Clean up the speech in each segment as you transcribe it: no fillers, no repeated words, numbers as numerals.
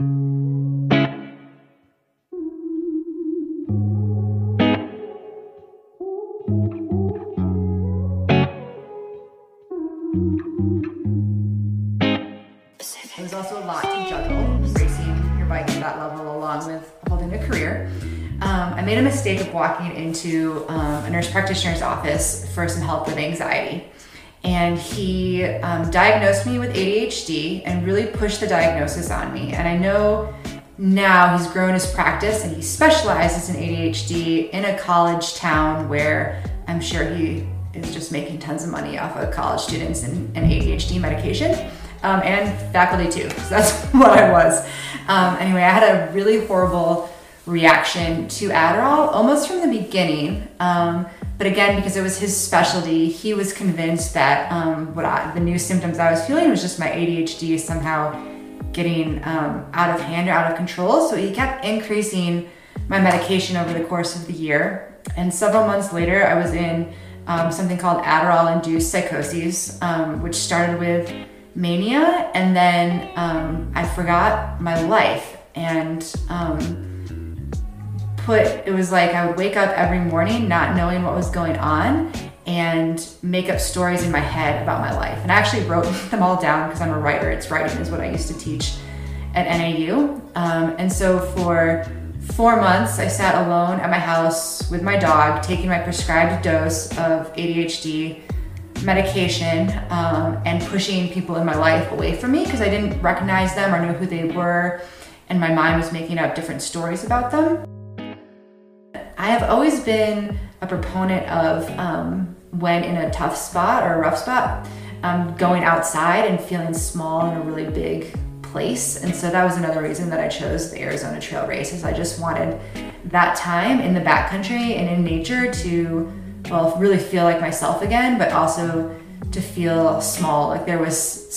There's also a lot to juggle, racing your bike at that level along with holding a career. I made a mistake of walking into a nurse practitioner's office for some help with anxiety. And he diagnosed me with ADHD and really pushed the diagnosis on me. And I know now he's grown his practice and he specializes in ADHD in a college town where I'm sure he is just making tons of money off of college students and ADHD medication. And faculty too, so that's what I was. Anyway, I had a really horrible reaction to Adderall almost from the beginning. But again, because it was his specialty, he was convinced that the new symptoms I was feeling was just my ADHD somehow getting out of hand or out of control. So he kept increasing my medication over the course of the year. And several months later, I was in something called Adderall-induced psychoses, which started with mania, and then I forgot my life, and it was like I would wake up every morning not knowing what was going on and make up stories in my head about my life. And I actually wrote them all down because I'm a writer. It's writing is what I used to teach at NAU. And so for 4 months, I sat alone at my house with my dog, taking my prescribed dose of ADHD medication and pushing people in my life away from me because I didn't recognize them or know who they were, and my mind was making up different stories about them. I have always been a proponent of when in a tough spot or a rough spot, going outside and feeling small in a really big place. And so that was another reason that I chose the Arizona Trail Race, is I just wanted that time in the backcountry and in nature to really feel like myself again, but also to feel small, like there's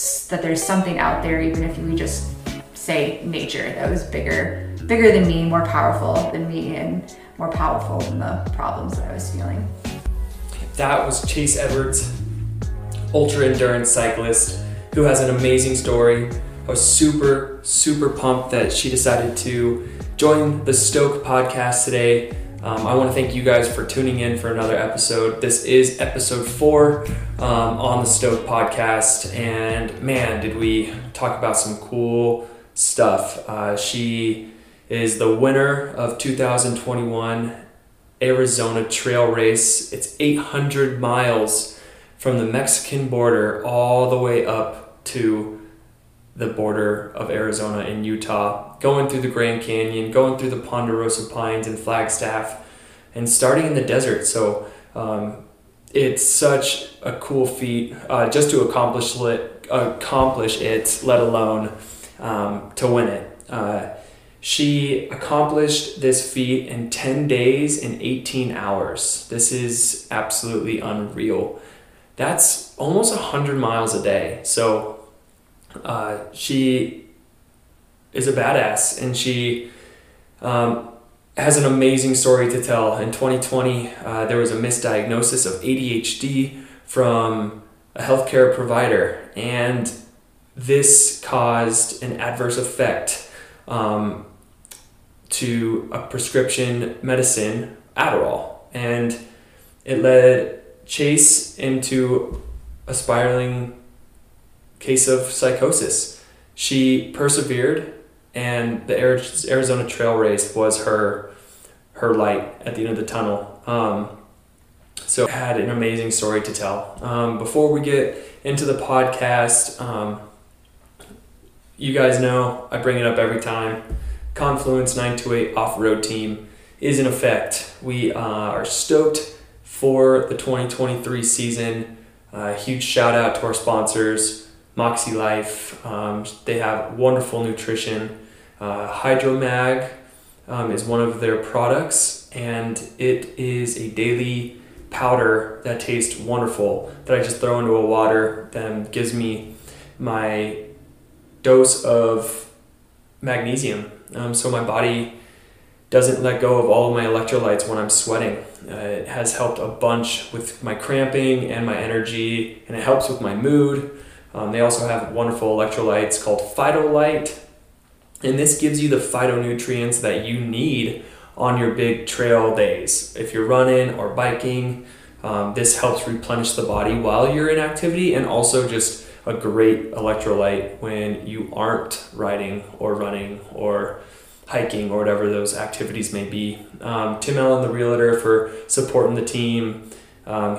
something out there, even if we just say nature, that was bigger than me, more powerful than me, and more powerful than the problems that I was feeling. That was Chase Edwards, ultra endurance cyclist who has an amazing story. I was super, super pumped that she decided to join the Stoke podcast today. I want to thank you guys for tuning in for another episode. This is episode 4 on the Stoke podcast, and man, did we talk about some cool stuff. She is the winner of 2021 Arizona Trail Race. It's 800 miles from the Mexican border all the way up to the border of Arizona and Utah, going through the Grand Canyon, going through the Ponderosa Pines and Flagstaff, and starting in the desert. So it's such a cool feat just to accomplish it, let alone to win it. She accomplished this feat in 10 days and 18 hours. This is absolutely unreal. That's almost 100 miles a day. So she is a badass, and she has an amazing story to tell. In 2020, there was a misdiagnosis of ADHD from a healthcare provider, and this caused an adverse effect to a prescription medicine, Adderall, and it led Chase into a spiraling case of psychosis. She persevered, and the Arizona Trail Race was her light at the end of the tunnel. So had an amazing story to tell. Before we get into the podcast, you guys know I bring it up every time. Confluence 928 Off-Road Team is in effect. We are stoked for the 2023 season. Huge shout out to our sponsors, Moxie Life. They have wonderful nutrition. Hydromag is one of their products, and it is a daily powder that tastes wonderful that I just throw into a water that gives me my dose of magnesium, so my body doesn't let go of all of my electrolytes when I'm sweating. It has helped a bunch with my cramping and my energy, and it helps with my mood. They also have wonderful electrolytes called Phytolite, And this gives you the phytonutrients that you need on your big trail days. If you're running or biking, this helps replenish the body while you're in activity, and also just a great electrolyte when you aren't riding or running or hiking or whatever those activities may be. Tim Ellen, the realtor, for supporting the team.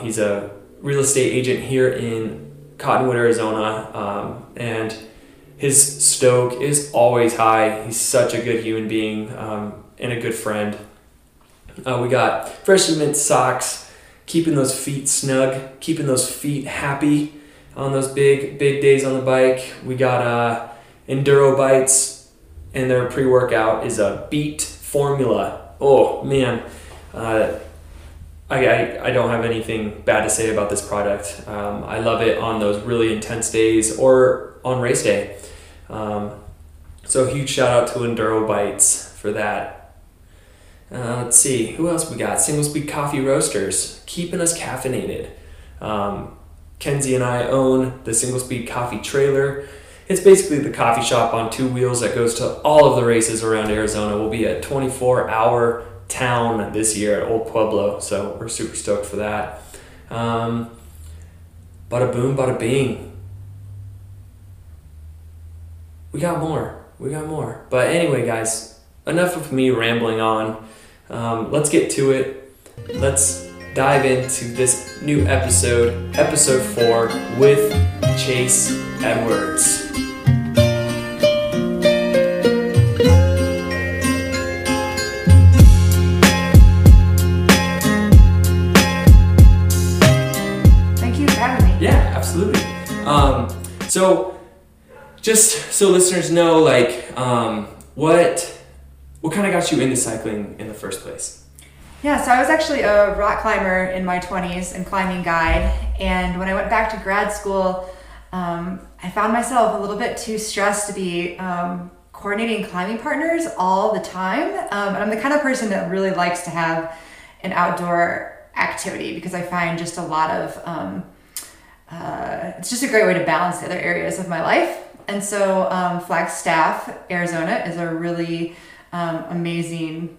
He's a real estate agent here in Cottonwood, Arizona, and his stoke is always high. He's such a good human being and a good friend. We got fresh mint socks, keeping those feet snug, keeping those feet happy on those big days on the bike. We got Enduro Bites, and their pre-workout is a beet formula. Oh man, I don't have anything bad to say about this product. I love it on those really intense days or on race day. So huge shout out to Enduro Bites for that. Let's see, who else we got? Single Speed Coffee Roasters, keeping us caffeinated. Kenzie and I own the Single Speed Coffee Trailer. It's basically the coffee shop on two wheels that goes to all of the races around Arizona. We'll be at 24-hour town this year at Old Pueblo, so we're super stoked for that. Bada boom, bada bing. We got more. But anyway, guys, enough of me rambling on. Let's get to it. Let's dive into this new episode, episode 4, with Chase Edwards. Thank you for having me. Yeah, absolutely. Just so listeners know, like, what kind of got you into cycling in the first place? Yeah, so I was actually a rock climber in my 20s and climbing guide. And when I went back to grad school, I found myself a little bit too stressed to be coordinating climbing partners all the time. And I'm the kind of person that really likes to have an outdoor activity because I find just a lot of, it's just a great way to balance the other areas of my life. And so Flagstaff, Arizona is a really amazing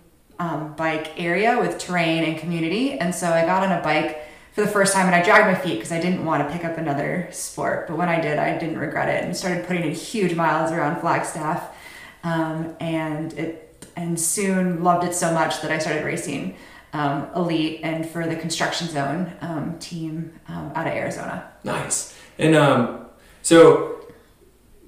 bike area with terrain and community. And so I got on a bike for the first time and I dragged my feet because I didn't want to pick up another sport. But when I did, I didn't regret it and started putting in huge miles around Flagstaff. And soon loved it so much that I started racing elite and for the Construction Zone team out of Arizona. Nice. And so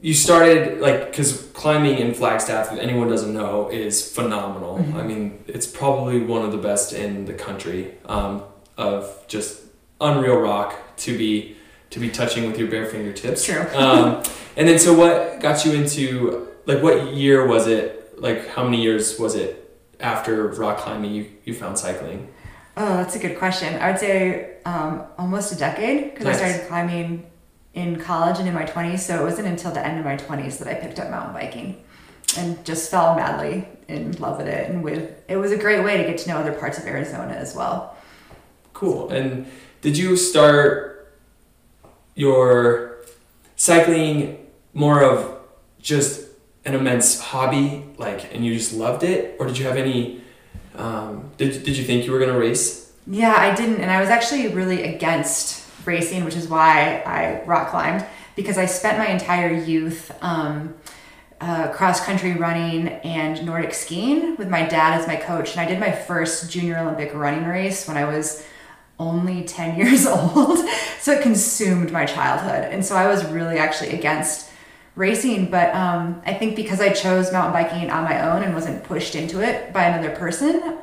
you started, like, because climbing in Flagstaff, if anyone doesn't know, is phenomenal. Mm-hmm. I mean, it's probably one of the best in the country, of just unreal rock to be touching with your bare fingertips. True. And then, so what got you into, like, what year was it? Like, how many years was it after rock climbing you found cycling? Oh, that's a good question. I would say almost a decade, because nice. I started climbing in college and in my 20s, so it wasn't until the end of my 20s that I picked up mountain biking and just fell madly in love with it. And it was a great way to get to know other parts of Arizona as well. Cool. And did you start your cycling more of just an immense hobby, like, and you just loved it? Or did you have any, did you think you were gonna race? Yeah, I didn't, and I was actually really against racing, which is why I rock climbed, because I spent my entire youth cross-country running and Nordic skiing with my dad as my coach. And I did my first junior Olympic running race when I was only 10 years old. So it consumed my childhood. And so I was really actually against racing. But I think because I chose mountain biking on my own and wasn't pushed into it by another person,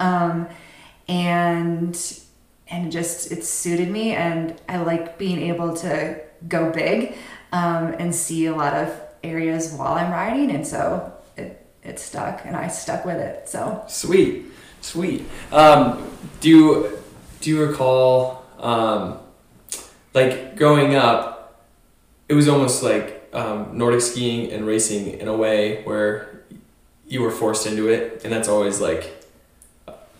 and just it suited me, and I like being able to go big and see a lot of areas while I'm riding, and so it stuck, and I stuck with it. So sweet. Do you recall like growing up, it was almost like Nordic skiing and racing in a way where you were forced into it, and that's always like,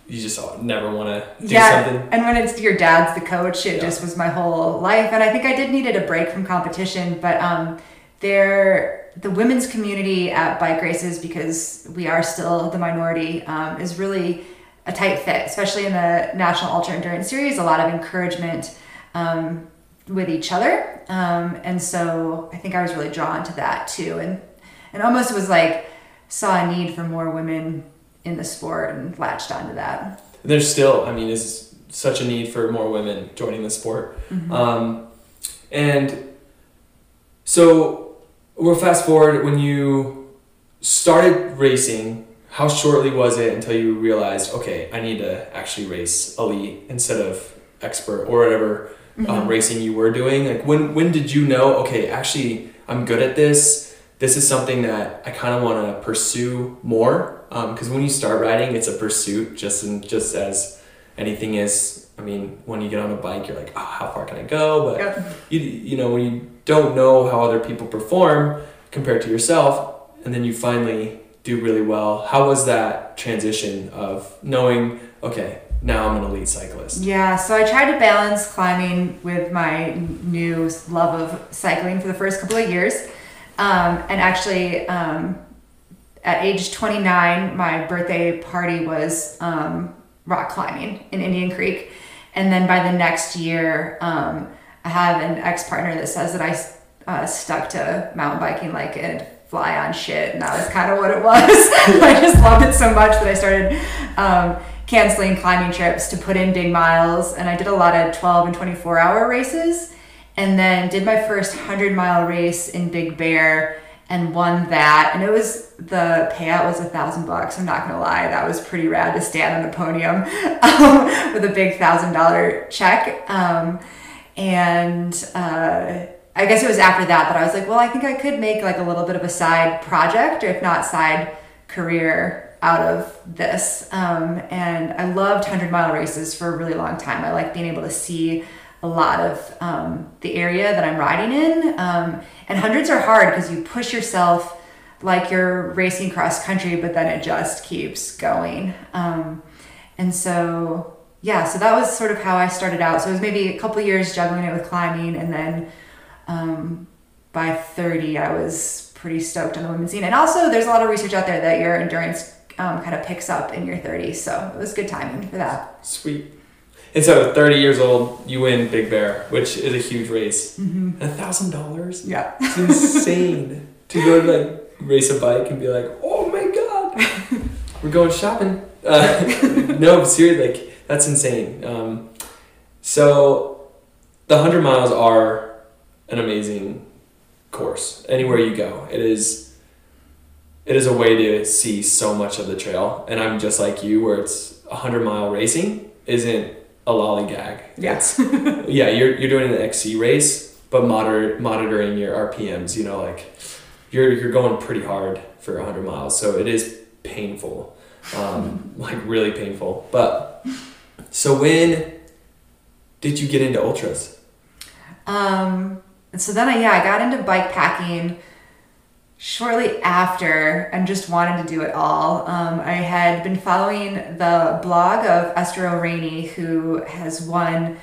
you just never want to do something. And when it's your dad's the coach, it just was my whole life. And I think I did needed a break from competition, but there the women's community at bike races, because we are still the minority, is really a tight fit, especially in the National Ultra Endurance Series. A lot of encouragement with each other. And so I think I was really drawn to that too. And almost was like, saw a need for more women in the sport and latched onto that. There's still, I mean, is such a need for more women joining the sport. Mm-hmm. And so we'll fast forward. When you started racing, how shortly was it until you realized, okay, I need to actually race elite instead of expert or whatever mm-hmm. Racing you were doing? Like when did you know, okay, actually I'm good at this. This is something that I kind of want to pursue more. Because when you start riding, it's a pursuit just as anything is. I mean, when you get on a bike, you're like, oh, how far can I go? But yeah. you know, when you don't know how other people perform compared to yourself, and then you finally do really well. How was that transition of knowing, okay, now I'm an elite cyclist? Yeah, so I tried to balance climbing with my new love of cycling for the first couple of years. And actually, at age 29, my birthday party was rock climbing in Indian Creek. And then by the next year, I have an ex-partner that says that I stuck to mountain biking like a fly on shit, and that was kind of what it was. I just loved it so much that I started canceling climbing trips to put in big miles, and I did a lot of 12 and 24 hour races, and then did my first 100-mile race in Big Bear and won that, and it was, the payout was $1,000. I'm not gonna lie, that was pretty rad to stand on the podium with a big $1,000 check. I guess it was after that I was like, well, I think I could make like a little bit of a side project, or if not side career, out of this. And I loved 100-mile races for a really long time. I like being able to see a lot of the area that I'm riding in. And hundreds are hard because you push yourself like you're racing cross country, but then it just keeps going. And so, yeah, so that was sort of how I started out. So it was maybe a couple years juggling it with climbing, and then by 30, I was pretty stoked on the women's scene. And also there's a lot of research out there that your endurance kind of picks up in your 30s. So it was good timing for that. Sweet. And so at 30 years old, you win Big Bear, which is a huge race. Mm-hmm. $1,000? Yeah. It's insane to go to like race a bike and be like, oh my God, we're going shopping. No, seriously, like that's insane. So the 100 miles are an amazing course. Anywhere you go, it is a way to see so much of the trail. And I'm just like you, where it's 100-mile racing isn't a lollygag. Yes. Yeah. Yeah, you're doing an XC race, but monitoring your RPMs. You know, like you're going pretty hard for 100 miles, so it is painful, like really painful. But so when did you get into ultras? And so then I got into bike packing shortly after and just wanted to do it all. I had been following the blog of Esther O. Rainey, who has won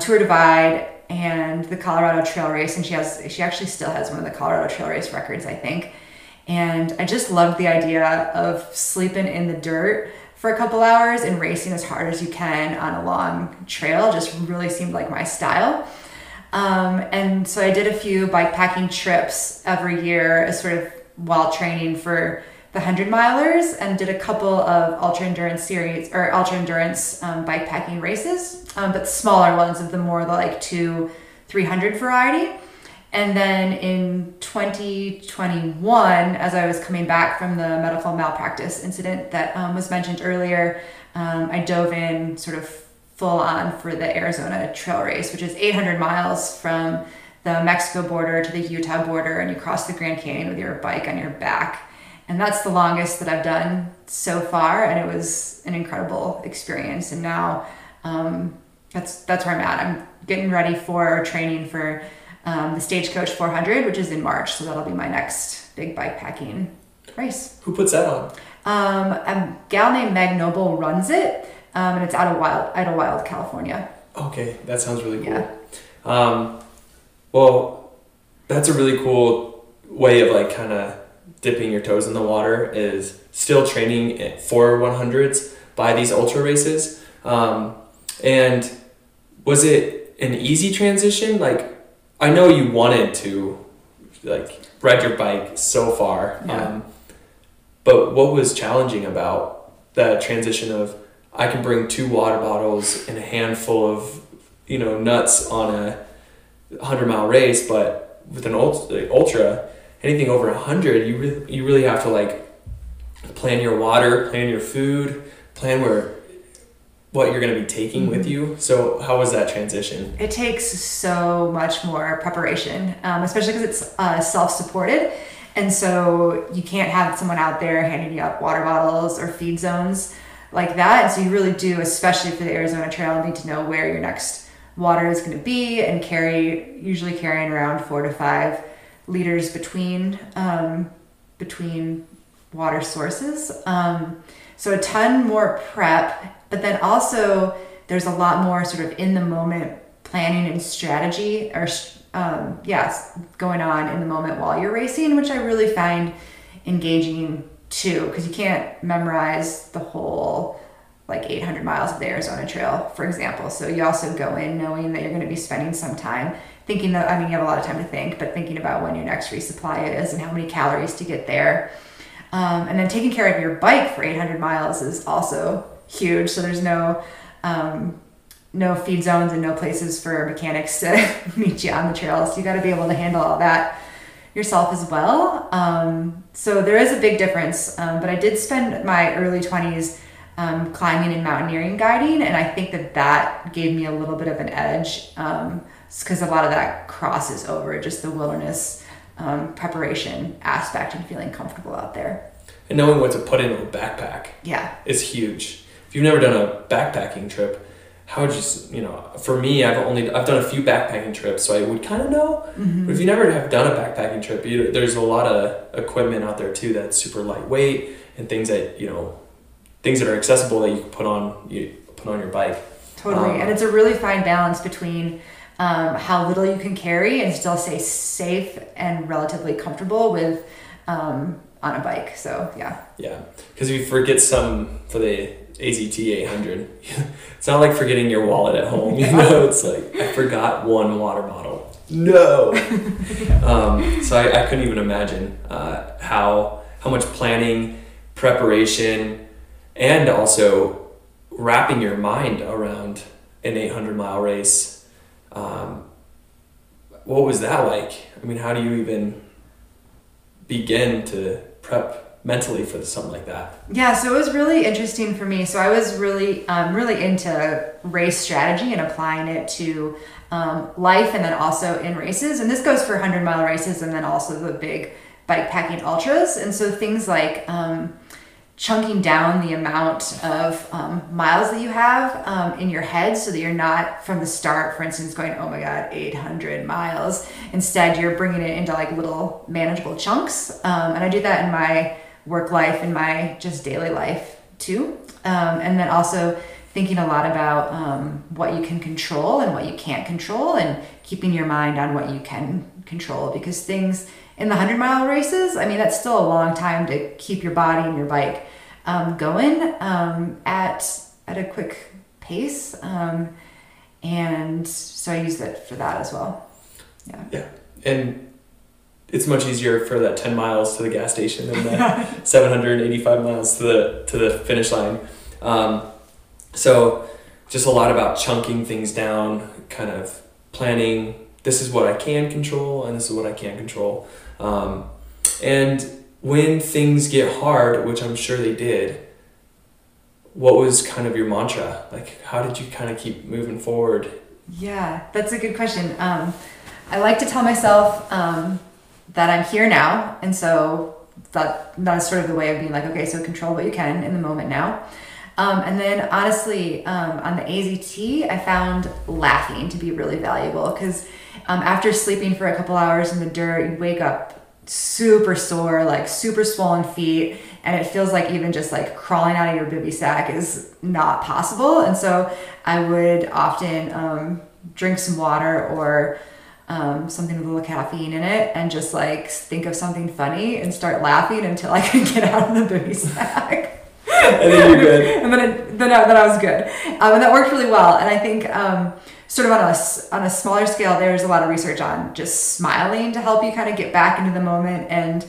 Tour Divide and the Colorado Trail Race. And she actually still has one of the Colorado Trail Race records, I think. And I just loved the idea of sleeping in the dirt for a couple hours and racing as hard as you can on a long trail. Just really seemed like my style. And so I did a few bike packing trips every year as sort of while training for the 100-milers, and did a couple of ultra endurance bike packing races, but smaller ones of the more like 200-300 variety. And then in 2021, as I was coming back from the medical malpractice incident that was mentioned earlier, I dove in sort of full on for the Arizona Trail Race, which is 800 miles from the Mexico border to the Utah border, and you cross the Grand Canyon with your bike on your back. And that's the longest that I've done so far, and it was an incredible experience. And now that's where I'm at. I'm getting ready for training for the Stagecoach 400, which is in March, so that'll be my next big bike packing race. Who puts that on? A gal named Meg Noble runs it. And it's out of Idlewild, California. Okay, that sounds really cool. Yeah. Well, that's a really cool way of like kind of dipping your toes in the water is still training for 100s by these ultra races. And was it an easy transition? Like, I know you wanted to like ride your bike so far, but what was challenging about that transition of I can bring 2 water bottles and a handful of, you know, nuts on a 100-mile race, but with an ultra, anything over 100, you really have to like plan your water, plan your food, plan what you're going to be taking with you. So how was that transition? It takes so much more preparation, especially because it's self-supported. And so you can't have someone out there handing you out water bottles or feed zones like that. And so you really do, especially for the Arizona Trail, need to know where your next water is going to be and usually carrying around 4 to 5 liters between water sources. So a ton more prep, but then also there's a lot more sort of in the moment planning and strategy going on in the moment while you're racing, which I really find engaging too, because you can't memorize the whole like 800 miles of the Arizona Trail, for example. So you also go in knowing that you're going to be spending some time thinking that, I mean, you have a lot of time to think, but thinking about when your next resupply is and how many calories to get there. And then taking care of your bike for 800 miles is also huge. So there's no feed zones and no places for mechanics to meet you on the trail. So you got to be able to handle all that yourself as well. So there is a big difference. But I did spend my early 20s climbing and mountaineering guiding. And I think that gave me a little bit of an edge because a lot of that crosses over just the wilderness preparation aspect and feeling comfortable out there. And knowing what to put in a backpack is huge. If you've never done a backpacking trip, how would you know? For me, I've done a few backpacking trips, so I would kind of know. Mm-hmm. But if you never have done a backpacking trip, there's a lot of equipment out there too that's super lightweight and things that are accessible that you can put on your bike. Totally, and it's a really fine balance between how little you can carry and still stay safe and relatively comfortable with on a bike. So yeah, because if you forget some for the AZT 800, it's not like forgetting your wallet at home, you know. It's like, I forgot 1 water bottle. No. So I couldn't even imagine how much planning, preparation, and also wrapping your mind around an 800 mile race. What was that like? I mean, how do you even begin to prep mentally for something like that? Yeah, so it was really interesting for me. So I was really into race strategy and applying it to life, and then also in races. And this goes for 100-mile races and then also the big bikepacking ultras. And so things like chunking down the amount of miles that you have in your head, so that you're not from the start, for instance, going, oh my God, 800 miles. Instead, you're bringing it into like little manageable chunks. And I do that in my work life and my just daily life too. And then also thinking a lot about what you can control and what you can't control, and keeping your mind on what you can control, because things in the 100-mile races, I mean, that's still a long time to keep your body and your bike going at a quick pace. And so I use that for that as well. Yeah. And it's much easier for that 10 miles to the gas station than that 785 miles to the finish line. So just a lot about chunking things down, kind of planning, this is what I can control and this is what I can't control. And when things get hard, which I'm sure they did, what was kind of your mantra? Like, how did you kind of keep moving forward? Yeah, that's a good question. I like to tell myself that I'm here now. And so that's sort of the way of being like, okay, so control what you can in the moment now. And then honestly, on the AZT, I found laughing to be really valuable, because after sleeping for a couple hours in the dirt, you wake up super sore, like super swollen feet, and it feels like even just like crawling out of your bivy sack is not possible. And so I would often drink some water or something with a little caffeine in it, and just like think of something funny and start laughing until I could get out of the booty sack. And then you're good. And then I was good. And that worked really well. And I think sort of on a smaller scale, there's a lot of research on just smiling to help you kind of get back into the moment and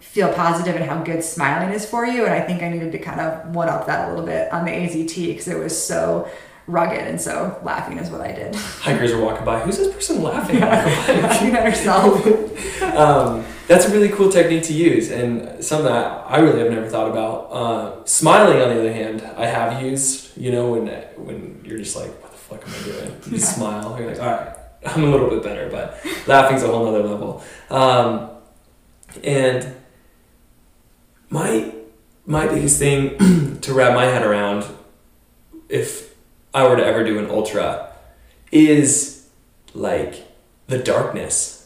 feel positive and how good smiling is for you. And I think I needed to kind of one-up that a little bit on the AZT because it was so rugged, and so laughing is what I did. Hikers are walking by. Who's this person laughing? Laughing at herself. That's a really cool technique to use, and something that I really have never thought about. Smiling, on the other hand, I have used. You know, when you're just like, what the fuck am I doing? You smile. You're like, all right, I'm a little bit better, but laughing's a whole nother level. And my biggest thing to wrap my head around, if I were to ever do an ultra, is like the darkness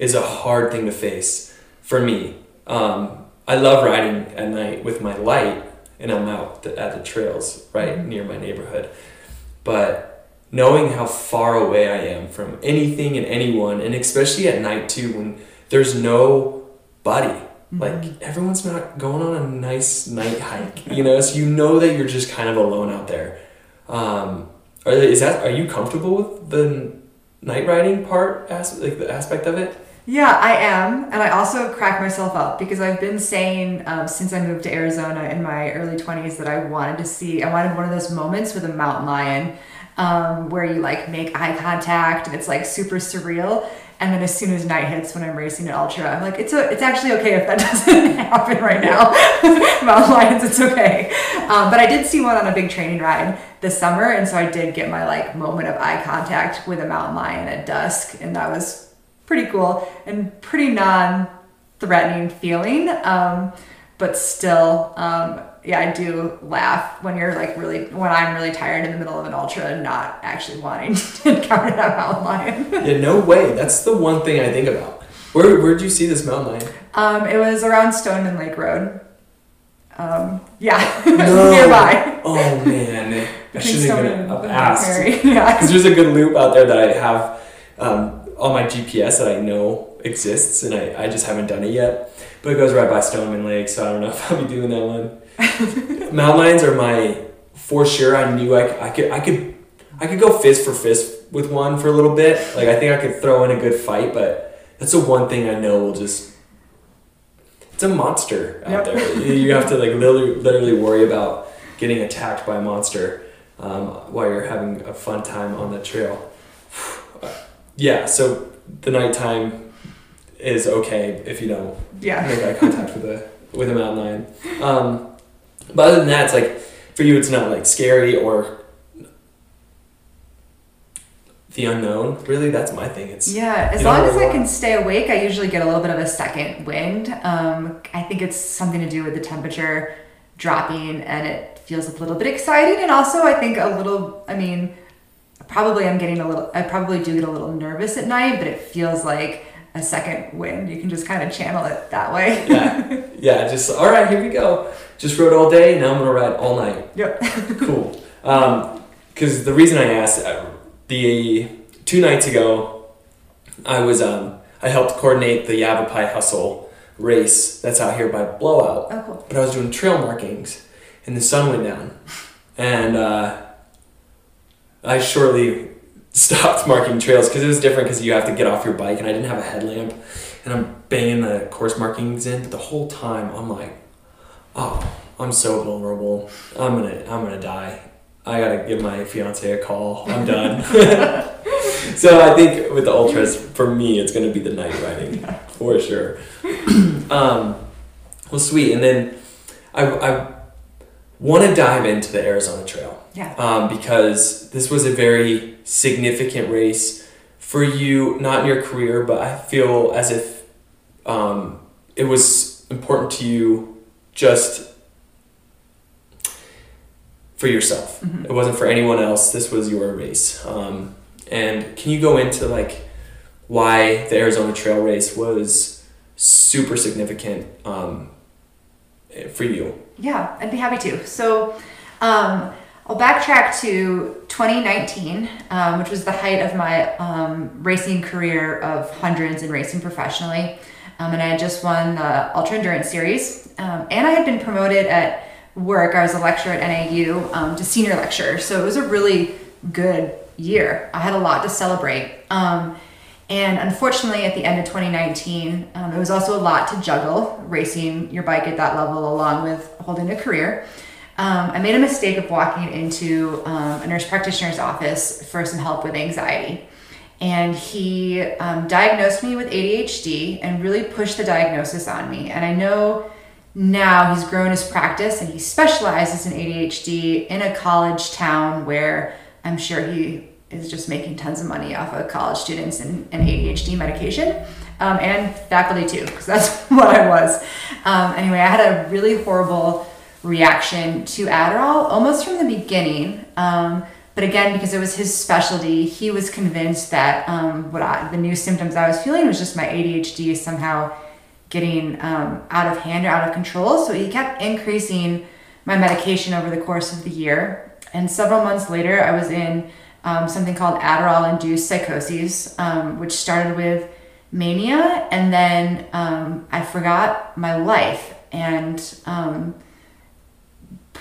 is a hard thing to face for me. I love riding at night with my light, and I'm out at the trails right near my neighborhood, but knowing how far away I am from anything and anyone, and especially at night too, when there's nobody. Like, everyone's not going on a nice night hike, you know, so you know that you're just kind of alone out there. Are you comfortable with the night riding part, like the aspect of it? Yeah, I am. And I also crack myself up because I've been saying, since I moved to Arizona in my early 20s, that I wanted one of those moments with a mountain lion, where you like make eye contact and it's like super surreal. And then as soon as night hits, when I'm racing an ultra, I'm like, it's actually okay if that doesn't happen right now. Mountain lions, it's okay. But I did see one on a big training ride this summer, and so I did get my like moment of eye contact with a mountain lion at dusk, and that was pretty cool and pretty non-threatening feeling. But still, yeah, I do laugh when you're like when I'm really tired in the middle of an ultra and not actually wanting to encounter that mountain lion. Yeah, no way. That's the one thing I think about. Where'd you see this mountain lion? It was around Stoneman Lake Road. Yeah, no. Nearby. Oh man, I shouldn't even have asked. Yeah, because there's a good loop out there that I have on my GPS that I know exists, and I just haven't done it yet. But it goes right by Stoneman Lake, so I don't know if I'll be doing that one. Mountain lions are for sure. I knew I could go fist for fist with one for a little bit. Like, I think I could throw in a good fight, but that's the one thing I know will just, it's a monster out there. You have to like literally worry about getting attacked by a monster while you're having a fun time on the trail. Yeah. So the nighttime is okay if you don't make eye contact with a mountain lion. But other than that, it's like, for you, it's not like scary or the unknown. Really, that's my thing. It's as long as I can stay awake, I usually get a little bit of a second wind. I think it's something to do with the temperature dropping, and it feels a little bit exciting. And also, I think I probably do get a little nervous at night, but it feels like a second wind. You can just kind of channel it that way. Yeah, just, all right, here we go. Just rode all day, now I'm gonna ride all night. Yep. Cool. Because the reason I asked, the 2 nights ago, I was I helped coordinate the Yavapai Hustle race that's out here by Blowout. Oh, cool. But I was doing trail markings, and the sun went down, and I shortly stopped marking trails because it was different, because you have to get off your bike, and I didn't have a headlamp, and I'm banging the course markings in, but the whole time I'm like, oh, I'm so vulnerable. I'm gonna die. I gotta give my fiance a call. I'm done. So I think with the ultras, for me, it's gonna be the night riding for sure. Well, sweet. And then I want to dive into the Arizona Trail. Yeah. Because this was a very significant race for you, not in your career, but I feel as if it was important to you. Just for yourself. Mm-hmm. It wasn't for anyone else. This was your race. And can you go into like why the Arizona Trail Race was super significant for you? Yeah, I'd be happy to. So I'll backtrack to 2019, which was the height of my racing career of hundreds and racing professionally. And I had just won the Ultra Endurance Series. And I had been promoted at work. I was a lecturer at NAU to senior lecturer. So it was a really good year. I had a lot to celebrate. And unfortunately, at the end of 2019, it was also a lot to juggle, racing your bike at that level along with holding a career. I made a mistake of walking into a nurse practitioner's office for some help with anxiety. And he diagnosed me with ADHD and really pushed the diagnosis on me. And I know now he's grown his practice and he specializes in ADHD in a college town where I'm sure he is just making tons of money off of college students and ADHD medication and faculty too, because that's what I was. Anyway, I had a really horrible reaction to Adderall almost from the beginning. But again, because it was his specialty, he was convinced that the new symptoms I was feeling was just my ADHD somehow getting out of hand or out of control. So he kept increasing my medication over the course of the year. And several months later, I was in something called Adderall-induced psychoses, which started with mania. And then I forgot my life and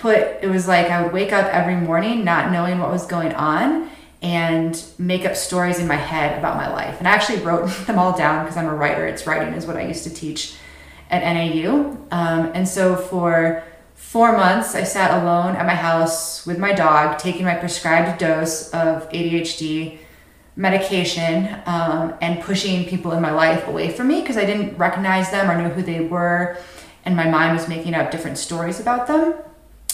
it was like I would wake up every morning not knowing what was going on and make up stories in my head about my life. And I actually wrote them all down because I'm a writer. It's writing is what I used to teach at NAU. And so for 4 months, I sat alone at my house with my dog, taking my prescribed dose of ADHD medication and pushing people in my life away from me because I didn't recognize them or know who they were. And my mind was making up different stories about them.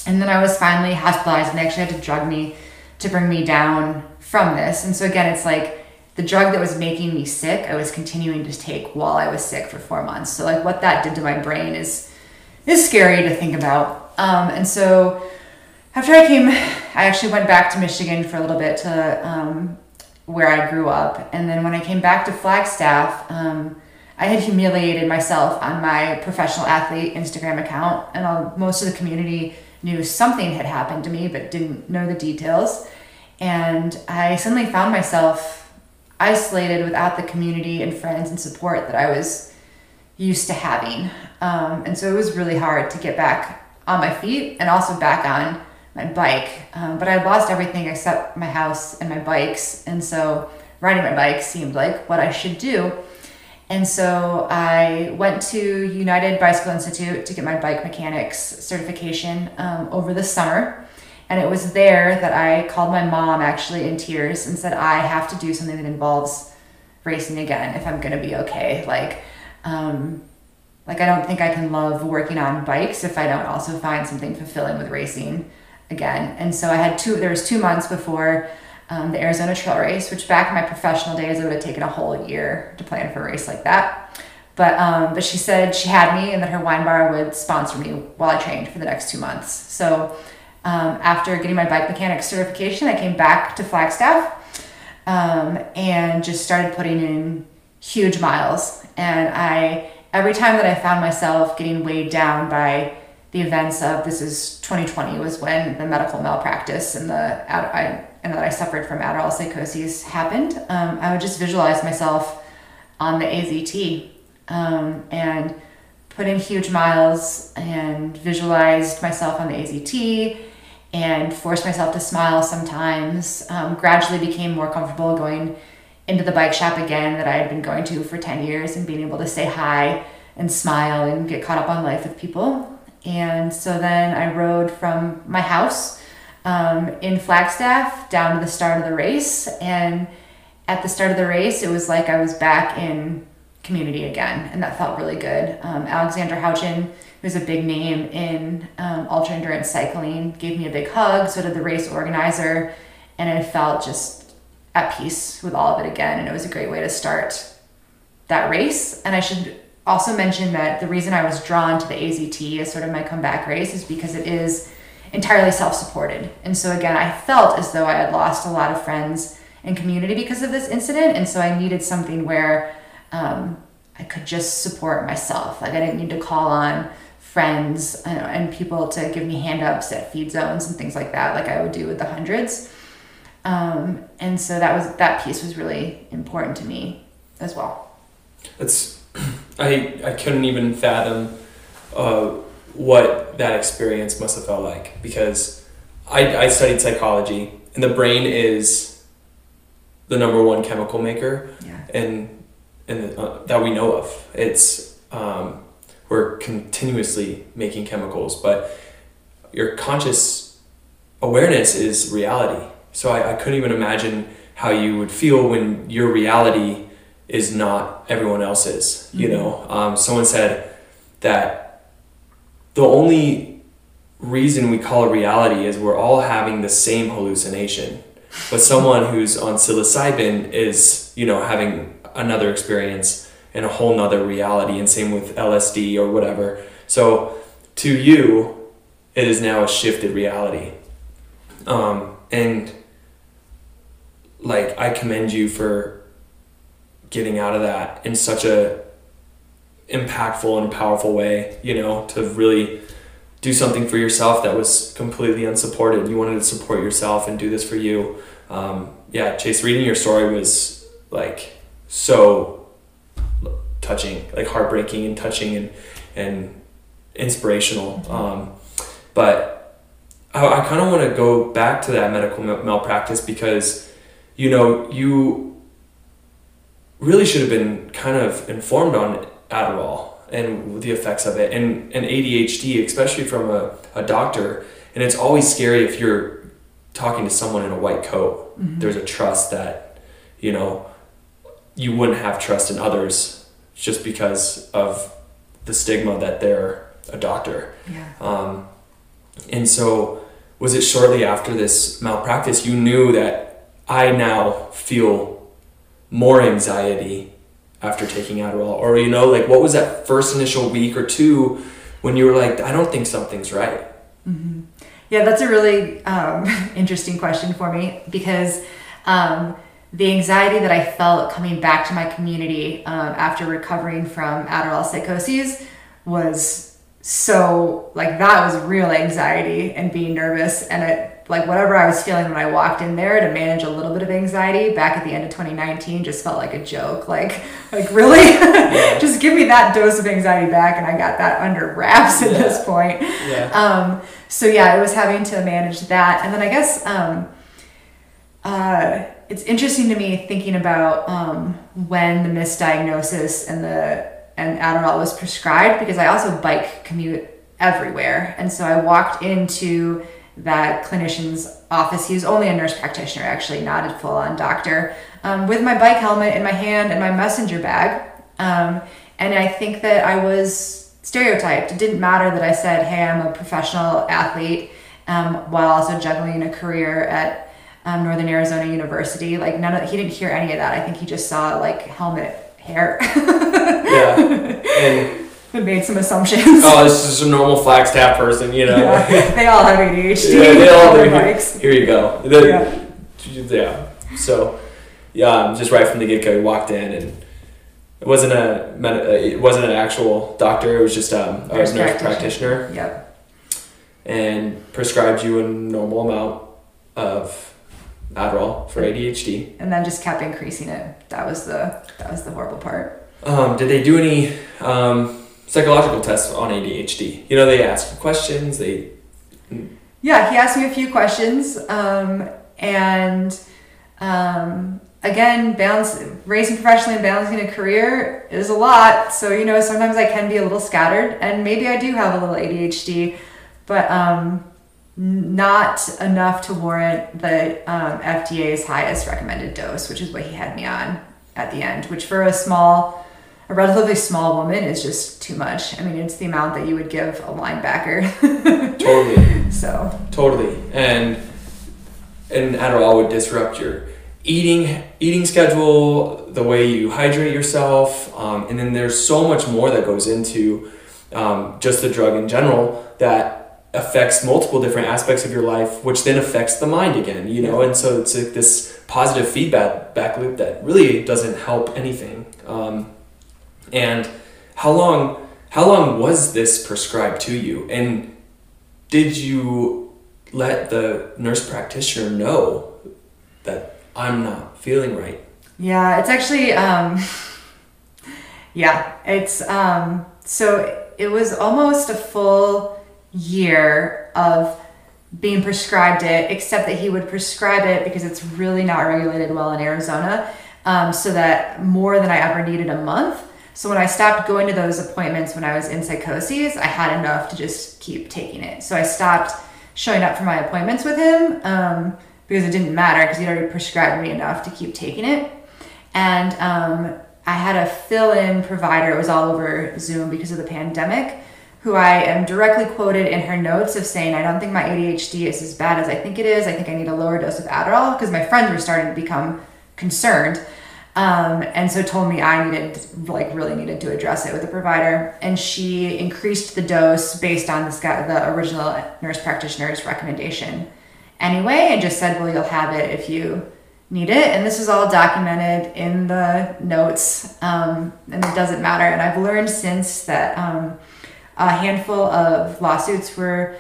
And then I was finally hospitalized and they actually had to drug me to bring me down from this. And so again, it's like the drug that was making me sick, I was continuing to take while I was sick for 4 months. So like what that did to my brain is scary to think about. And so after I actually went back to Michigan for a little bit to where I grew up. And then when I came back to Flagstaff, I had humiliated myself on my professional athlete Instagram account, and most of the community knew something had happened to me but didn't know the details. And I suddenly found myself isolated without the community and friends and support that I was used to having. And so it was really hard to get back on my feet and also back on my bike. But I lost everything except my house and my bikes. And so riding my bike seemed like what I should do. And so I went to United Bicycle Institute to get my bike mechanics certification over the summer. And it was there that I called my mom actually in tears and said, I have to do something that involves racing again if I'm going to be okay. Like I don't think I can love working on bikes if I don't also find something fulfilling with racing again. And so I had there was 2 months before the Arizona Trail Race, which back in my professional days, I would have taken a whole year to plan for a race like that. But she said she had me and that her wine bar would sponsor me while I trained for the next 2 months. So after getting my bike mechanic certification, I came back to Flagstaff and just started putting in huge miles. And every time that I found myself getting weighed down by the events of 2020 was when the medical malpractice and that I suffered from Adderall psychoses happened. I would just visualize myself on the AZT and put in huge miles and visualized myself on the AZT and forced myself to smile sometimes. Gradually became more comfortable going into the bike shop again that I had been going to for 10 years and being able to say hi and smile and get caught up on life with people. And so then I rode from my house in Flagstaff down to the start of the race. And at the start of the race, it was like I was back in community again. And that felt really good. Alexandra Houchin, who's a big name in ultra endurance cycling, gave me a big hug. So did the race organizer. And I felt just at peace with all of it again. And it was a great way to start that race. And I should also mention that the reason I was drawn to the AZT as sort of my comeback race is because it is entirely self-supported. And so again, I felt as though I had lost a lot of friends and community because of this incident. And so I needed something where I could just support myself. Like I didn't need to call on friends and people to give me hand ups at feed zones and things like that, like I would do with the hundreds. And so that piece was really important to me as well. I couldn't even fathom what that experience must have felt like, because I studied psychology, and the brain is the number one chemical maker, and that we know of. It's we're continuously making chemicals, but your conscious awareness is reality. So I couldn't even imagine how you would feel when your reality is not everyone else's. Mm-hmm. You know, someone said that the only reason we call it reality is we're all having the same hallucination, but someone who's on psilocybin is, you know, having another experience and a whole nother reality, and same with LSD or whatever. So to you, it is now a shifted reality. And like, I commend you for getting out of that in such a impactful and powerful way, you know, to really do something for yourself that was completely unsupported. You wanted to support yourself and do this for you. Yeah, Chase, reading your story was like so touching, like heartbreaking and touching and inspirational. Mm-hmm. But I kind of want to go back to that medical malpractice, because, you know, you really should have been kind of informed on Adderall and the effects of it, and ADHD, especially from a doctor. And it's always scary if you're talking to someone in a white coat. Mm-hmm. There's a trust that, you know, you wouldn't have trust in others just because of the stigma that they're a doctor. Yeah. And so was it shortly after this malpractice you knew that I now feel more anxiety after taking Adderall? Or, you know, like, what was that first initial week or two when you were like, I don't think something's right? Mm-hmm. Yeah, that's a really interesting question for me, because the anxiety that I felt coming back to my community after recovering from Adderall psychoses was so, like, that was real anxiety and being nervous. And it, like, whatever I was feeling when I walked in there to manage a little bit of anxiety back at the end of 2019 just felt like a joke. Like really? Just give me that dose of anxiety back, and I got that under wraps at this point. Yeah. So yeah, it was having to manage that. And then I guess it's interesting to me thinking about when the misdiagnosis and Adderall was prescribed, because I also bike commute everywhere. And so I walked into that clinician's office. He was only a nurse practitioner, actually, not a full-on doctor, with my bike helmet in my hand and my messenger bag. And I think that I was stereotyped. It didn't matter that I said, hey, I'm a professional athlete, while also juggling a career at Northern Arizona University. Like, he didn't hear any of that. I think he just saw, like, helmet hair. Yeah. And it made some assumptions. Oh, this is a normal Flagstaff person, you know. Yeah. They all have ADHD. Yeah, they all have bikes. Here you go. So, yeah, just right from the get go, he walked in, and it wasn't an actual doctor. It was just a nurse practitioner. Yep. And prescribed you a normal amount of Adderall for ADHD, and then just kept increasing it. That was the horrible part. Did they do any psychological tests on ADHD? You know, they asked questions. Yeah, he asked me a few questions, again, raising professionally and balancing a career is a lot. So, you know, sometimes I can be a little scattered, and maybe I do have a little ADHD, but not enough to warrant the FDA's highest recommended dose, which is what he had me on at the end, which for a relatively small woman is just too much. I mean, it's the amount that you would give a linebacker. Totally. So. Totally. And Adderall would disrupt your eating schedule, the way you hydrate yourself. And then there's so much more that goes into just the drug in general that affects multiple different aspects of your life, which then affects the mind again, you know. And so it's like this positive feedback loop that really doesn't help anything. And how long How long was this prescribed to you? And did you let the nurse practitioner know that I'm not feeling right? Yeah, it's actually, so it was almost a full year of being prescribed it, except that he would prescribe it because it's really not regulated well in Arizona, so that more than I ever needed a month. So when I stopped going to those appointments when I was in psychoses, I had enough to just keep taking it. So I stopped showing up for my appointments with him because it didn't matter because he'd already prescribed me enough to keep taking it. And I had a fill-in provider. It was all over Zoom because of the pandemic, who I am directly quoted in her notes of saying, I don't think my ADHD is as bad as I think it is. I think I need a lower dose of Adderall, because my friends were starting to become concerned. And so told me I needed, really needed to address it with a provider. And she increased the dose based on this guy, the original nurse practitioner's recommendation anyway, and just said, well, you'll have it if you need it. And this is all documented in the notes, and it doesn't matter. And I've learned since that, a handful of lawsuits were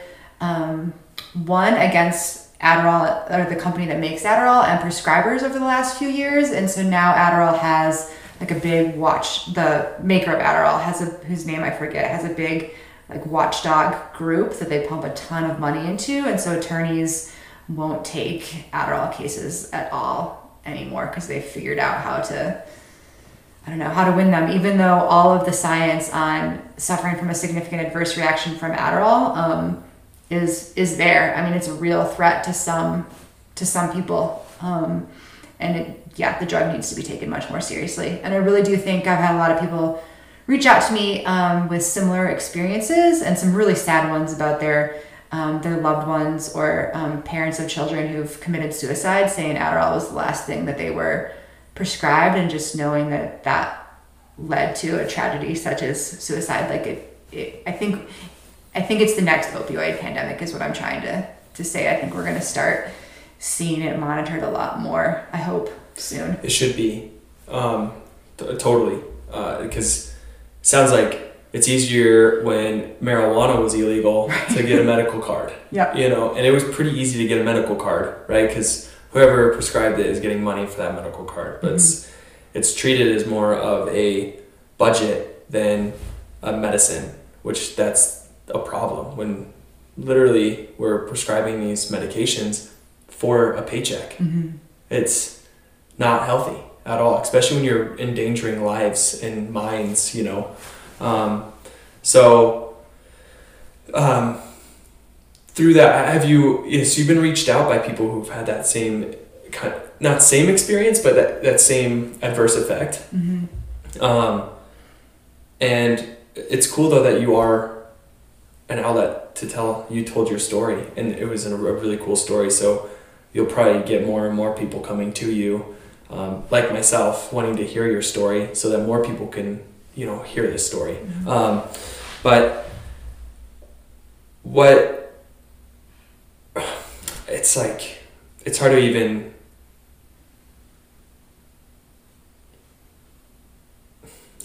won against Adderall, or the company that makes Adderall, and prescribers over the last few years. And so now Adderall has a big watch, the maker of Adderall has whose name I forget, has a big watchdog group that they pump a ton of money into. And so attorneys won't take Adderall cases at all anymore because they figured out how to win them, even though all of the science on suffering from a significant adverse reaction from Adderall is there. I mean, it's a real threat to some people. The drug needs to be taken much more seriously. And I really do think I've had a lot of people reach out to me with similar experiences, and some really sad ones about their loved ones or parents of children who've committed suicide, saying Adderall was the last thing that they were prescribed, and just knowing that led to a tragedy such as suicide. I think it's the next opioid pandemic is what I'm trying to say. I think we're going to start seeing it monitored a lot more, I hope, soon. It should be. Totally. Because it sounds like it's easier when marijuana was illegal, right, to get a medical card. Yeah. And it was pretty easy to get a medical card, right? Because whoever prescribed it is getting money for that medical card. But mm-hmm. It's treated as more of a budget than a medicine, which that's a problem when literally we're prescribing these medications for a paycheck. Mm-hmm. It's not healthy at all, especially when you're endangering lives and minds, through that, you've been reached out by people who've had that same kind of, not same experience, but that same adverse effect. Mm-hmm. And it's cool though that you are an outlet to tell. You told your story, and it was a really cool story, so you'll probably get more and more people coming to you, like myself, wanting to hear your story so that more people can hear this story. Mm-hmm. But what it's like, it's hard to even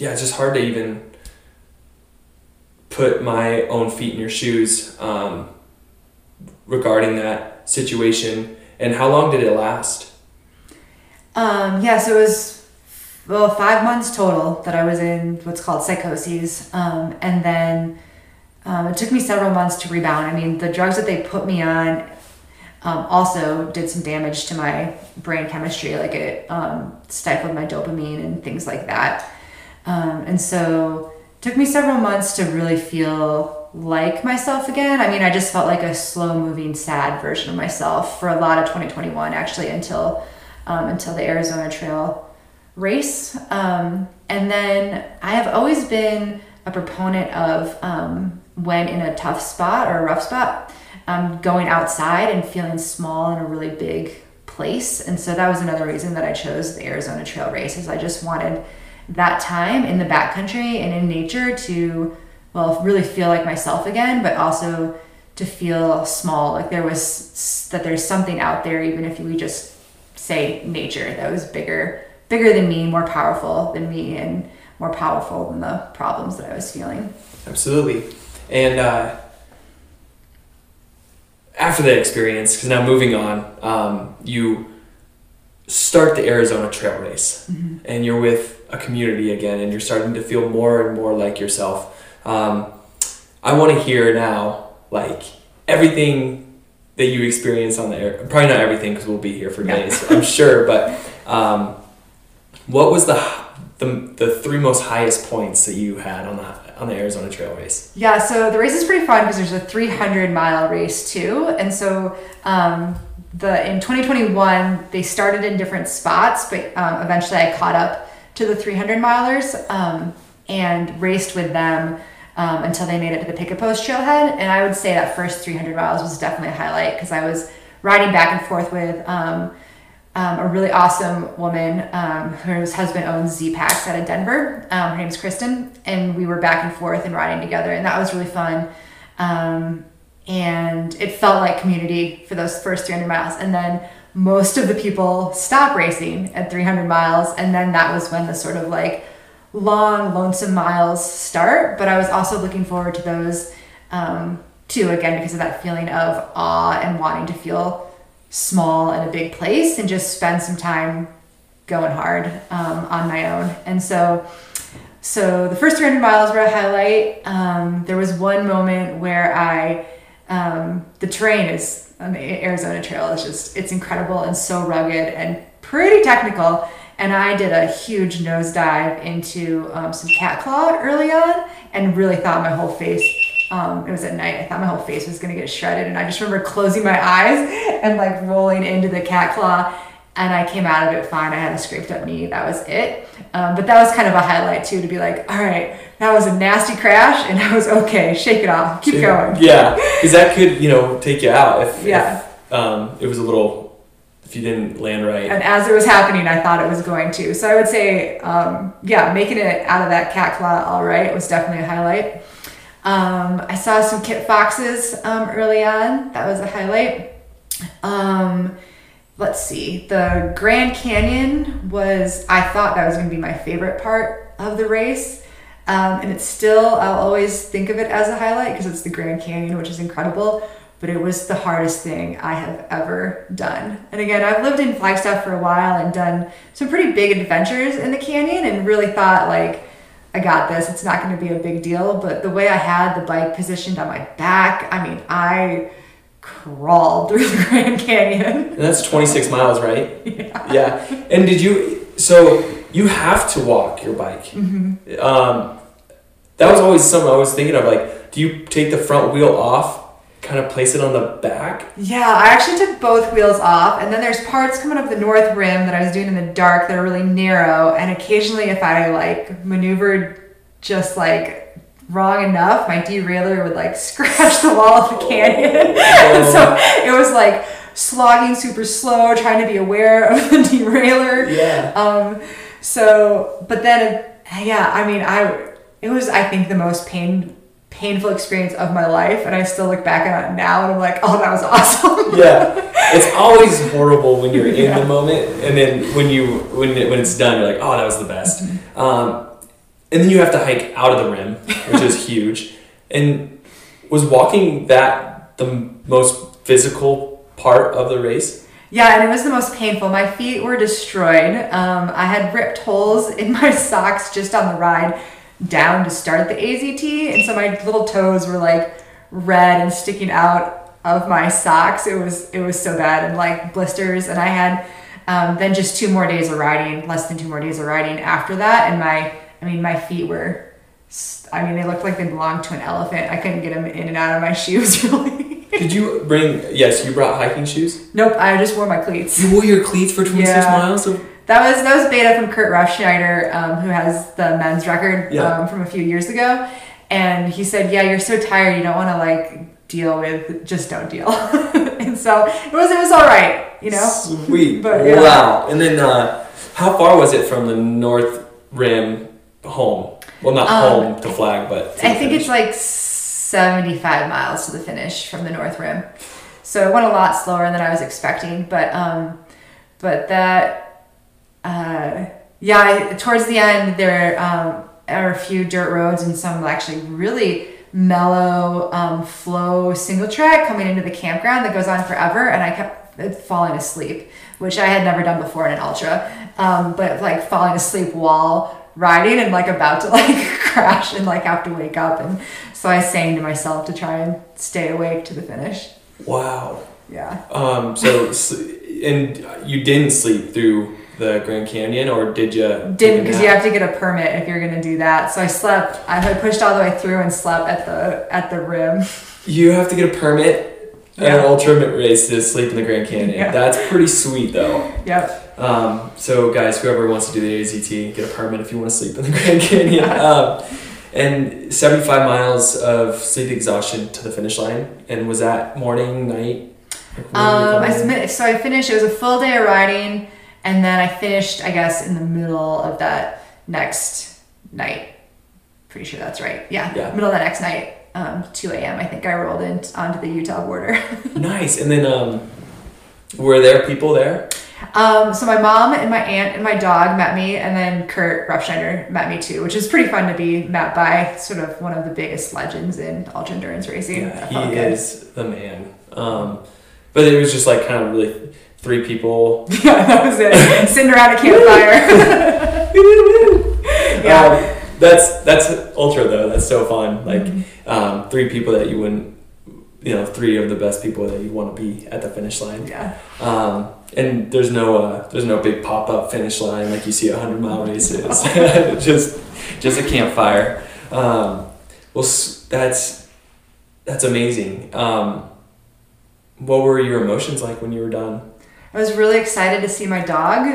it's just hard to even put my own feet in your shoes regarding that situation. And how long did it last? So it was 5 months total that I was in what's called psychoses. And then it took me several months to rebound. I mean, the drugs that they put me on also did some damage to my brain chemistry. It stifled my dopamine and things like that. And so took me several months to really feel like myself again. I mean, I just felt like a slow-moving, sad version of myself for a lot of 2021, actually, until the Arizona Trail Race. And then I have always been a proponent of when in a tough spot or a rough spot, going outside and feeling small in a really big place. And so that was another reason that I chose the Arizona Trail Race, is I just wanted that time in the backcountry and in nature to, really feel like myself again, but also to feel small. There's something out there, even if we just say nature, that was bigger than me, more powerful than me, and more powerful than the problems that I was feeling. Absolutely. And after that experience, because now moving on, you start the Arizona Trail Race, mm-hmm. and you're with a community again, and you're starting to feel more and more like yourself. I want to hear now, like, everything that you experienced on the air, probably not everything because we'll be here for days, I'm sure, but what was the three most highest points that you had on the Arizona Trail Race? Yeah, so the race is pretty fun because there's a 300-mile race too, and so in 2021 they started in different spots, but eventually I caught up to the 300-milers and raced with them until they made it to the Picket Post Trailhead. And I would say that first 300 miles was definitely a highlight because I was riding back and forth with a really awesome woman. Her husband owns Z-Packs out of Denver. Her name's Kristen. And we were back and forth and riding together. And that was really fun. And it felt like community for those first 300 miles. And then most of the people stopped racing at 300 miles. And then that was when the sort of like long lonesome miles start, but I was also looking forward to those too, again, because of that feeling of awe and wanting to feel small in a big place and just spend some time going hard on my own. And so the first 300 miles were a highlight. There was one moment where I the terrain is on the Arizona Trail, it's incredible and so rugged and pretty technical. And I did a huge nosedive into some cat claw early on and really thought my whole face, it was at night, I thought my whole face was gonna get shredded. And I just remember closing my eyes and like rolling into the cat claw, and I came out of it fine. I had a scraped up knee, that was it. But that was kind of a highlight too, to be like, all right, that was a nasty crash and I was okay, shake it off, keep going. Yeah, because that could, take you out if it was a little, if you didn't land right. And as it was happening, I thought it was going to. So I would say, making it out of that cat claw all right was definitely a highlight. I saw some kit foxes early on. That was a highlight. Let's see. The Grand Canyon was, I thought that was going to be my favorite part of the race. And it's still, I'll always think of it as a highlight because it's the Grand Canyon, which is incredible. But it was the hardest thing I have ever done. And again, I've lived in Flagstaff for a while and done some pretty big adventures in the canyon and really thought like, I got this, it's not gonna be a big deal. But the way I had the bike positioned on my back, I mean, I crawled through the Grand Canyon. And that's 26 miles, right? Yeah. Yeah. And so you have to walk your bike. Mm-hmm. That was always something I was thinking of, like, do you take the front wheel off, kind of place it on the back? Yeah, I actually took both wheels off, and then there's parts coming up the north rim that I was doing in the dark that are really narrow, and occasionally if I like maneuvered just like wrong enough, my derailleur would like scratch the wall of the canyon. So it was like slogging super slow, trying to be aware of the derailleur. Yeah. But then, yeah, I mean, it was, I think, the most painful experience of my life, and I still look back on it now and I'm like, oh, that was awesome. Yeah, it's always horrible when you're in the moment, and then when it's done, you're like, oh, that was the best. Mm-hmm. And then you have to hike out of the rim, which is huge. And was walking that the most physical part of the race? Yeah, and it was the most painful. My feet were destroyed. I had ripped holes in my socks just on the ride down to start the AZT, and so my little toes were like red and sticking out of my socks. It was so bad, and like blisters. And I had then just less than two more days of riding after that, and my feet were, they looked like they belonged to an elephant. I couldn't get them in and out of my shoes, really. Did you bring? Yes, you brought hiking shoes. Nope, I just wore my cleats. You wore your cleats for 26 miles. That was beta from Kurt Refsnider, who has the men's record from a few years ago. And he said, yeah, you're so tired, you don't want to like deal with, just don't deal. And so it was all right, Sweet. But, yeah. Wow. And then how far was it from the North Rim home? Well, not home to Flag, but to I think it's like 75 miles to the finish from the North Rim. So it went a lot slower than I was expecting, but towards the end there, or a few dirt roads and some actually really mellow flow single track coming into the campground that goes on forever, and I kept falling asleep, which I had never done before in an ultra, but like falling asleep while riding and like about to like crash and like have to wake up. And so I sang to myself to try and stay awake to the finish. Wow. Yeah. And you didn't sleep through the Grand Canyon, or did you? Didn't, because you have to get a permit if you're going to do that. So I slept. I pushed all the way through and slept at the rim. You have to get a permit at an ultra race to sleep in the Grand Canyon. Yeah. That's pretty sweet, though. Yep. So guys, whoever wants to do the AZT, get a permit if you want to sleep in the Grand Canyon. Yeah. And 75 miles of sleep exhaustion to the finish line. And was that morning, night? I finished. It was a full day of riding, and then I finished, I guess, in the middle of that next night. Pretty sure that's right. Yeah. Middle of that next night, 2 a.m. I think I rolled in onto the Utah border. Nice. And then, were there people there? So my mom and my aunt and my dog met me, and then Kurt Refsnider met me too, which is pretty fun to be met by sort of one of the biggest legends in ultra endurance racing. Yeah, he is the man. But it was just like kind of really three people. Yeah, that was it. Sitting around a campfire. Yeah. That's ultra though. That's so fun. Like, three people that you wouldn't, three of the best people that you want to be at the finish line. Yeah. And there's no big pop-up finish line like you see at 100-mile races. just a campfire. Well, that's amazing. What were your emotions like when you were done? I was really excited to see my dog,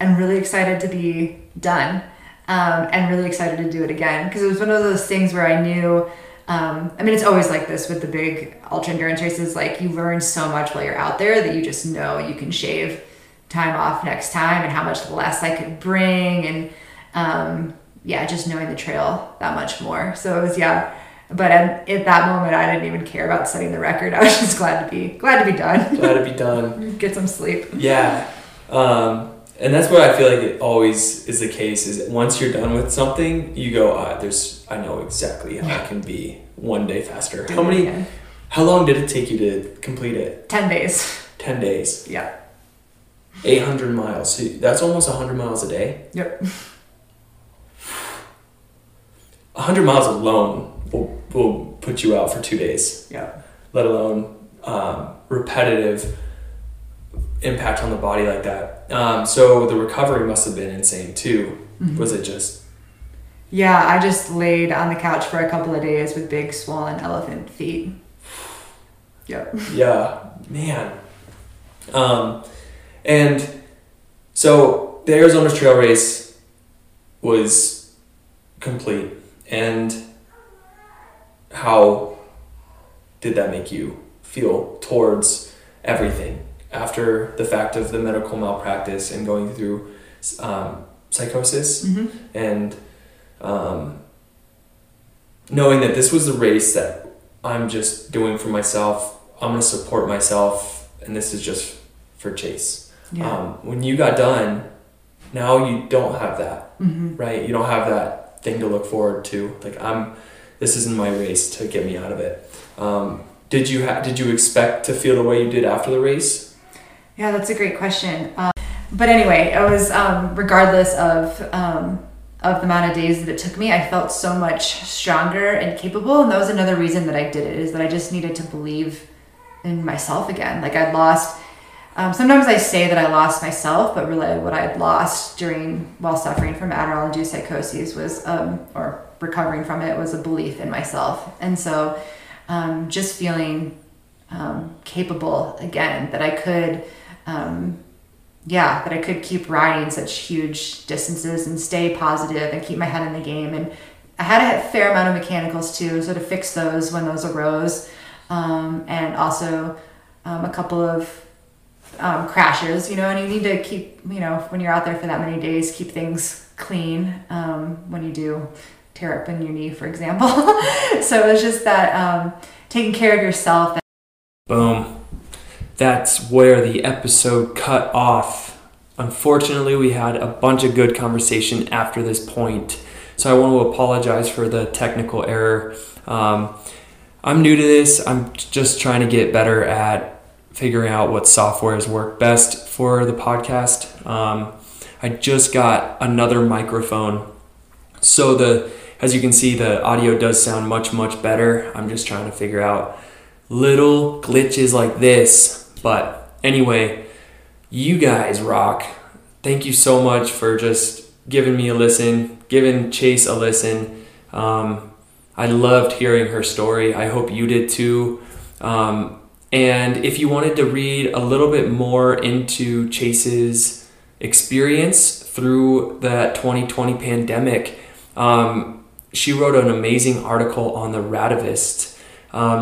and really excited to be done, and really excited to do it again, because it was one of those things where I knew, it's always like this with the big ultra endurance races, like you learn so much while you're out there that you just know you can shave time off next time and how much the last I could bring, and just knowing the trail that much more. So it was, But at that moment, I didn't even care about setting the record. I was just glad to be done. Glad to be done. Get some sleep. Yeah. And that's what I feel like it always is the case, is that once you're done with something, you go, I know exactly how I can be one day faster. How long did it take you to complete it? 10 days. Yeah. 800 miles. So that's almost 100 miles a day. Yep. 100 miles alone will put you out for 2 days. Yeah. Let alone repetitive impact on the body like that. So the recovery must have been insane too. Mm-hmm. Was it just? Yeah, I just laid on the couch for a couple of days with big swollen elephant feet. Yep. Yeah, man. And so the Arizona Trail Race was complete, and how did that make you feel towards everything after the fact of the medical malpractice and going through psychosis, and knowing that this was the race that I'm just doing for myself, I'm going to support myself, and this is just for Chase. Yeah. When you got done, now you don't have that, right? You don't have that thing to look forward to. Like, this isn't my race to get me out of it. Did you expect to feel the way you did after the race? Yeah, that's a great question. But anyway, it was, regardless of the amount of days that it took me, I felt so much stronger and capable. And that was another reason that I did it, is that I just needed to believe in myself again. Like, I'd lost, sometimes I say that I lost myself, but really what I'd lost while suffering from Adderall-induced psychoses was, or recovering from it, was a belief in myself. And so just feeling capable again, that I could keep riding such huge distances and stay positive and keep my head in the game. And I had a fair amount of mechanicals too, so to fix those when those arose, and also a couple of crashes, and you need to keep, when you're out there for that many days, keep things clean when you do tear up in your knee, for example. So it was just that taking care of yourself. Boom. That's where the episode cut off. Unfortunately, we had a bunch of good conversation after this point. So I want to apologize for the technical error. I'm new to this. I'm just trying to get better at figuring out what softwares work best for the podcast. I just got another microphone. So as you can see, the audio does sound much, much better. I'm just trying to figure out little glitches like this. But anyway, you guys rock. Thank you so much for just giving me a listen, giving Chase a listen. I loved hearing her story. I hope you did too. And if you wanted to read a little bit more into Chase's experience through that 2020 pandemic, she wrote an amazing article on the Radavist.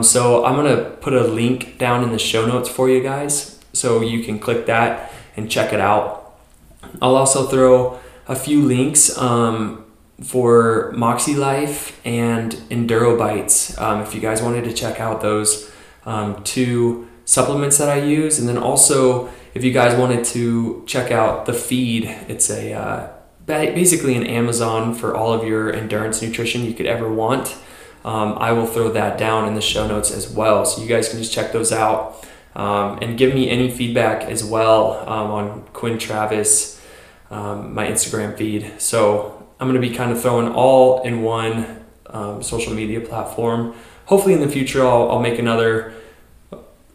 So I'm going to put a link down in the show notes for you guys so you can click that and check it out. I'll also throw a few links for Moxie Life and Enduro Bites. If you guys wanted to check out those two supplements that I use. And then also, if you guys wanted to check out the feed, it's a basically an Amazon for all of your endurance nutrition you could ever want. I will throw that down in the show notes as well. So you guys can just check those out and give me any feedback as well on Quinn Travis, my Instagram feed. So I'm going to be kind of throwing all in one social media platform. Hopefully in the future, I'll make another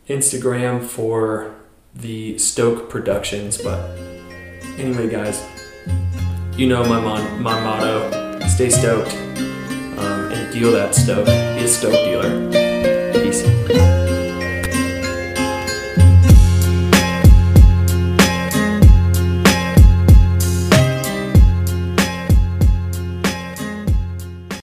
Instagram for the Stoke Productions. But anyway, guys, you know my motto, stay stoked and deal that stoke. Be a stoke dealer. Peace.